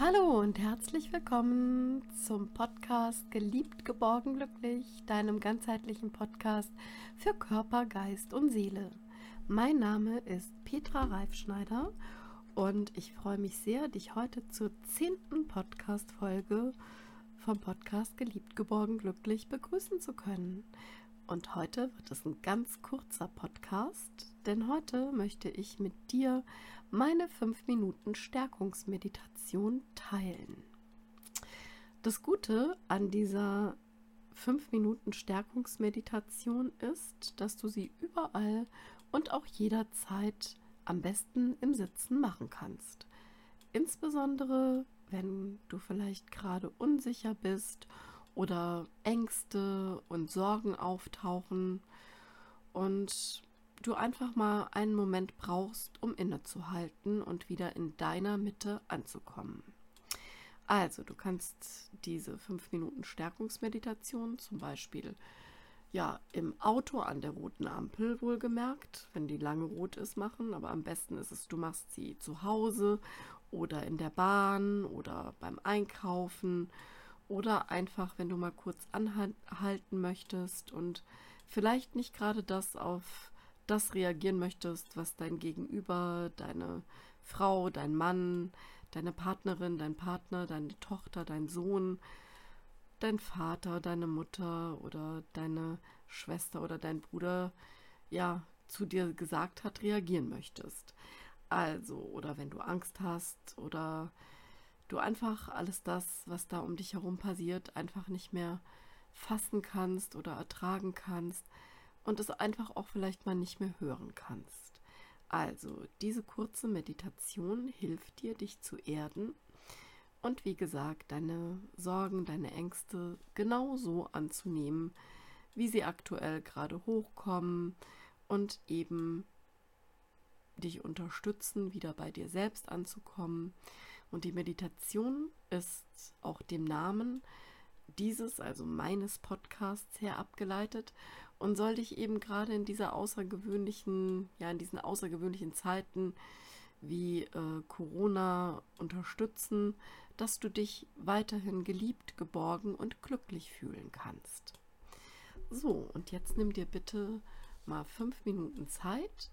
Hallo und herzlich willkommen zum Podcast Geliebt, Geborgen, Glücklich, deinem ganzheitlichen Podcast für Körper, Geist und Seele. Mein Name ist Petra Reifschneider und ich freue mich sehr, dich heute zur 10. Podcast-Folge vom Podcast Geliebt, Geborgen, Glücklich begrüßen zu können. Und heute wird es ein ganz kurzer Podcast, denn heute möchte ich mit dir meine 5 Minuten Stärkungsmeditation teilen. Das Gute an dieser 5 Minuten Stärkungsmeditation ist, dass du sie überall und auch jederzeit am besten im Sitzen machen kannst. Insbesondere, wenn du vielleicht gerade unsicher bist oder Ängste und Sorgen auftauchen und du einfach mal einen Moment brauchst, um innezuhalten und wieder in deiner Mitte anzukommen. Also, du kannst diese 5 Minuten Stärkungsmeditation zum Beispiel ja im Auto an der roten Ampel, wohlgemerkt, wenn die lange rot ist, machen, aber am besten ist es, du machst sie zu Hause oder in der Bahn oder beim Einkaufen oder einfach, wenn du mal kurz anhalten möchtest und vielleicht nicht gerade auf das reagieren möchtest, was dein Gegenüber, deine Frau, dein Mann, deine Partnerin, dein Partner, deine Tochter, dein Sohn, dein Vater, deine Mutter oder deine Schwester oder dein Bruder ja zu dir gesagt hat, reagieren möchtest. Also, oder wenn du Angst hast oder du einfach alles das, was da um dich herum passiert, einfach nicht mehr fassen kannst oder ertragen kannst und es einfach auch vielleicht mal nicht mehr hören kannst. Also, diese kurze Meditation hilft dir, dich zu erden und wie gesagt, deine Sorgen, deine Ängste genauso anzunehmen, wie sie aktuell gerade hochkommen und eben dich unterstützen, wieder bei dir selbst anzukommen. Und die Meditation ist auch dem Namen dieses, also meines Podcasts her abgeleitet und soll dich eben gerade in dieser in diesen außergewöhnlichen Zeiten wie Corona unterstützen, dass du dich weiterhin geliebt, geborgen und glücklich fühlen kannst. So, und jetzt nimm dir bitte mal 5 Minuten Zeit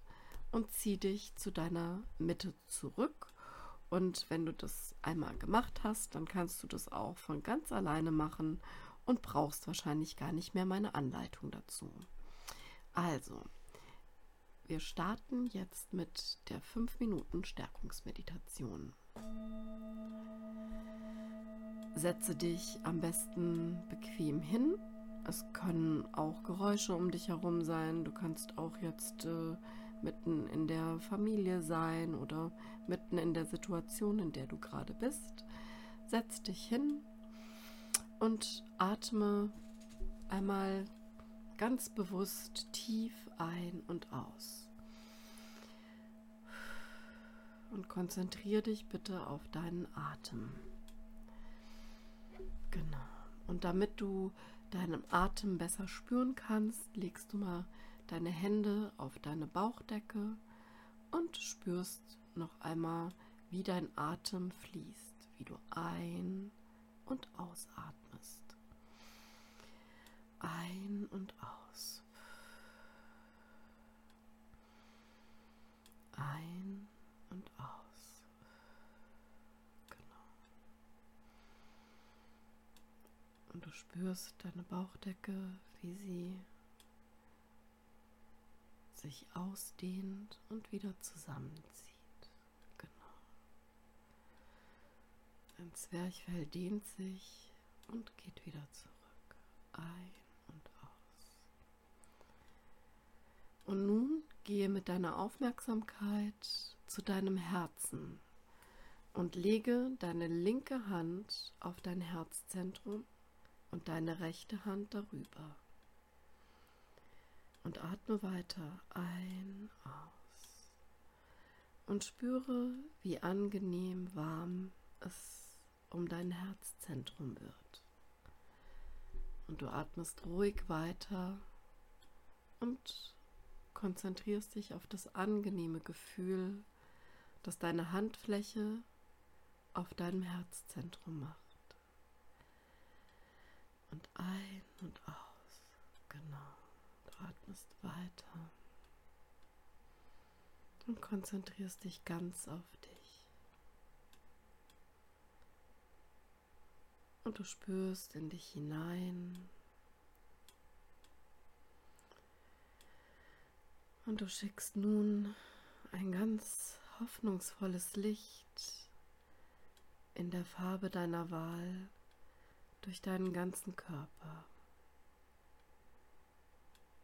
und zieh dich zu deiner Mitte zurück. Und wenn du das einmal gemacht hast, dann kannst du das auch von ganz alleine machen und brauchst wahrscheinlich gar nicht mehr meine Anleitung dazu. Also, wir starten jetzt mit der 5 Minuten Stärkungsmeditation. Setze dich am besten bequem hin. Es können auch Geräusche um dich herum sein. Du kannst auch jetzt mitten in der Familie sein oder mitten in der Situation, in der du gerade bist. Setz dich hin und atme einmal ganz bewusst tief ein und aus. Und konzentriere dich bitte auf deinen Atem. Genau. Und damit du deinen Atem besser spüren kannst, legst du mal deine Hände auf deine Bauchdecke und spürst noch einmal, wie dein Atem fließt, wie du ein- und ausatmest. Ein und aus. Ein und aus. Genau. Und du spürst deine Bauchdecke, wie sie sich ausdehnt und wieder zusammenzieht. Genau. Ein Zwerchfell dehnt sich und geht wieder zurück. Ein und aus. Und nun gehe mit deiner Aufmerksamkeit zu deinem Herzen und lege deine linke Hand auf dein Herzzentrum und deine rechte Hand darüber. Und atme weiter ein, aus und spüre, wie angenehm warm es um dein Herzzentrum wird. Und du atmest ruhig weiter und konzentrierst dich auf das angenehme Gefühl, das deine Handfläche auf deinem Herzzentrum macht. Und ein und aus. Genau. Du atmest weiter. Und konzentrierst dich ganz auf dich. Und du spürst in dich hinein. Und du schickst nun ein ganz hoffnungsvolles Licht in der Farbe deiner Wahl durch deinen ganzen Körper.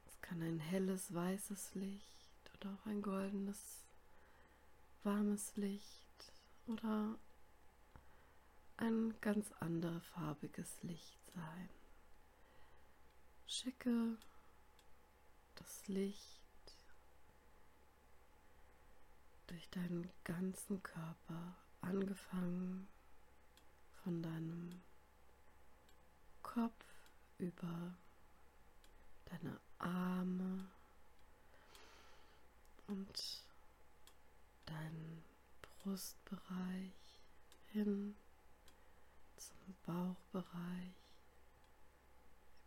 Es kann ein helles, weißes Licht oder auch ein goldenes, warmes Licht oder ein ganz anderes farbiges Licht sein. Schicke das Licht durch deinen ganzen Körper, angefangen von deinem Kopf über deine Arme und deinen Brustbereich hin zum Bauchbereich,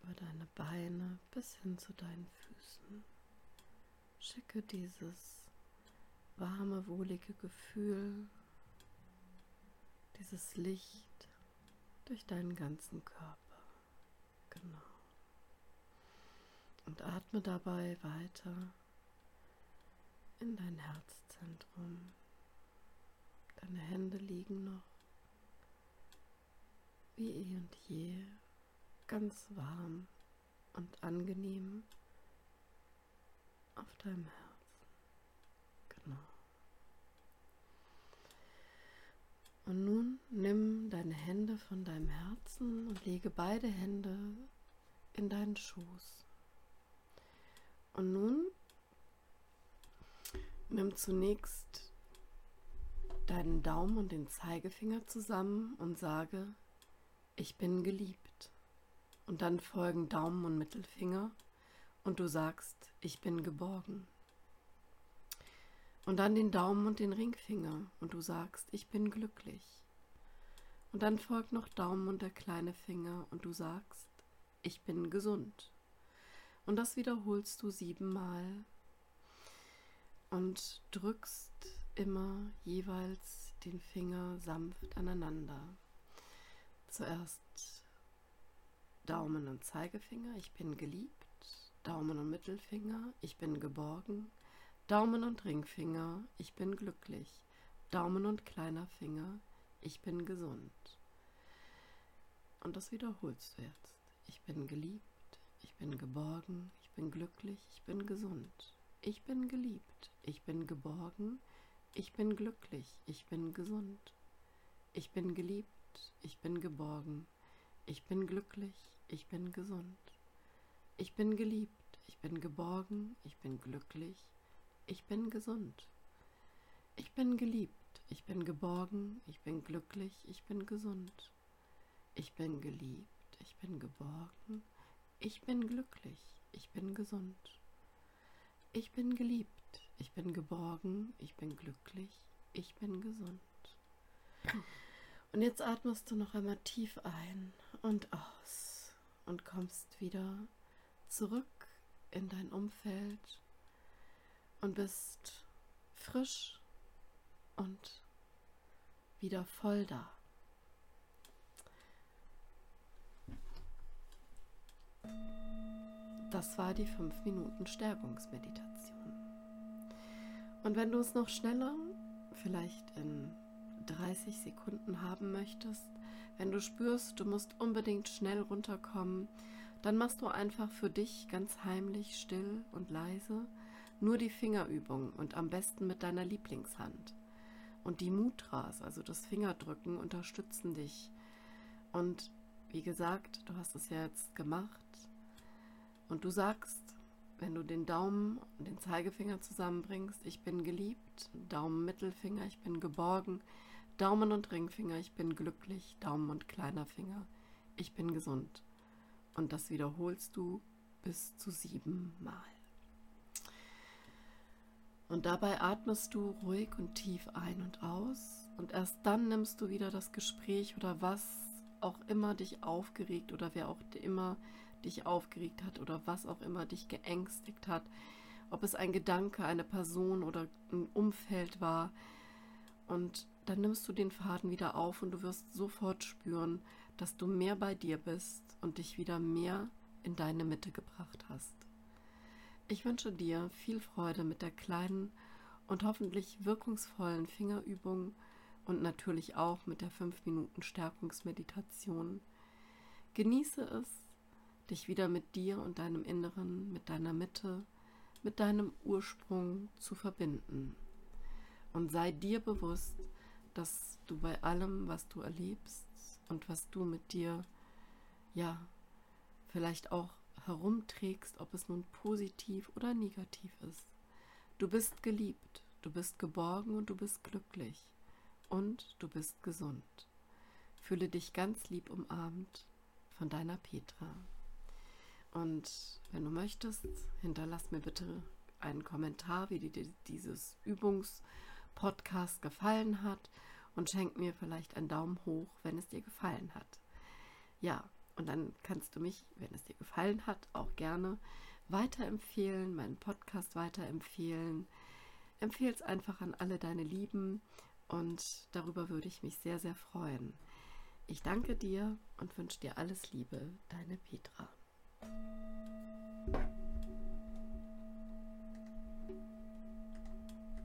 über deine Beine bis hin zu deinen Füßen. Schicke dieses warme, wohlige Gefühl, dieses Licht durch deinen ganzen Körper. Genau. Und atme dabei weiter in dein Herzzentrum. Deine Hände liegen noch wie eh und je ganz warm und angenehm auf deinem Herzen. Und nun nimm deine Hände von deinem Herzen und lege beide Hände in deinen Schoß. Und nun nimm zunächst deinen Daumen und den Zeigefinger zusammen und sage, ich bin geliebt. Und dann folgen Daumen und Mittelfinger und du sagst, ich bin geborgen. Und dann den Daumen und den Ringfinger und du sagst, ich bin glücklich. Und dann folgt noch Daumen und der kleine Finger und du sagst, ich bin gesund. Und das wiederholst du 7 Mal und drückst immer jeweils den Finger sanft aneinander. Zuerst Daumen und Zeigefinger, ich bin geliebt. Daumen und Mittelfinger, ich bin geborgen. Daumen und Ringfinger, ich bin glücklich. Daumen und kleiner Finger, ich bin gesund. Und das wiederholst du jetzt. Ich bin geliebt, ich bin geborgen, ich bin glücklich, ich bin gesund. Ich bin geliebt, ich bin geborgen, ich bin glücklich, ich bin gesund. Ich bin geliebt, ich bin geborgen, ich bin glücklich, ich bin gesund. Ich bin geliebt, ich bin geborgen, ich bin glücklich. Ich bin gesund. Ich bin geliebt. Ich bin geborgen. Ich bin glücklich. Ich bin gesund. Ich bin geliebt. Ich bin geborgen. Ich bin glücklich. Ich bin gesund. Ich bin geliebt. Ich bin geborgen. Ich bin glücklich. Ich bin gesund. Und jetzt atmest du noch einmal tief ein und aus und kommst wieder zurück in dein Umfeld. Und bist frisch und wieder voll da. Das war die 5 Minuten Stärkungsmeditation. Und wenn du es noch schneller, vielleicht in 30 Sekunden haben möchtest, wenn du spürst, du musst unbedingt schnell runterkommen, dann machst du einfach für dich ganz heimlich, still und leise nur die Fingerübung und am besten mit deiner Lieblingshand. Und die Mudras, also das Fingerdrücken, unterstützen dich. Und wie gesagt, du hast es ja jetzt gemacht und du sagst, wenn du den Daumen und den Zeigefinger zusammenbringst, ich bin geliebt, Daumen, Mittelfinger, ich bin geborgen, Daumen und Ringfinger, ich bin glücklich, Daumen und kleiner Finger, ich bin gesund. Und das wiederholst du bis zu 7 Mal. Und dabei atmest du ruhig und tief ein und aus Und erst dann nimmst du wieder das Gespräch oder was auch immer dich aufgeregt oder wer auch immer dich aufgeregt hat oder was auch immer dich geängstigt hat, ob es ein Gedanke, eine Person oder ein Umfeld war. Und dann nimmst du den Faden wieder auf und du wirst sofort spüren, dass du mehr bei dir bist und dich wieder mehr in deine Mitte gebracht hast. Ich wünsche dir viel Freude mit der kleinen und hoffentlich wirkungsvollen Fingerübung und natürlich auch mit der 5 Minuten Stärkungsmeditation. Genieße es, dich wieder mit dir und deinem Inneren, mit deiner Mitte, mit deinem Ursprung zu verbinden. Und sei dir bewusst, dass du bei allem, was du erlebst und was du mit dir, ja, vielleicht auch herumträgst, ob es nun positiv oder negativ ist. Du bist geliebt, du bist geborgen und du bist glücklich und du bist gesund. Fühle dich ganz lieb umarmt von deiner Petra. Und wenn du möchtest, hinterlass mir bitte einen Kommentar, wie dir dieses Übungspodcast gefallen hat und schenk mir vielleicht einen Daumen hoch, wenn es dir gefallen hat. Ja, und dann kannst du mich, wenn es dir gefallen hat, auch gerne weiterempfehlen, meinen Podcast weiterempfehlen. Empfehle es einfach an alle deine Lieben und darüber würde ich mich sehr, sehr freuen. Ich danke dir und wünsche dir alles Liebe, deine Petra.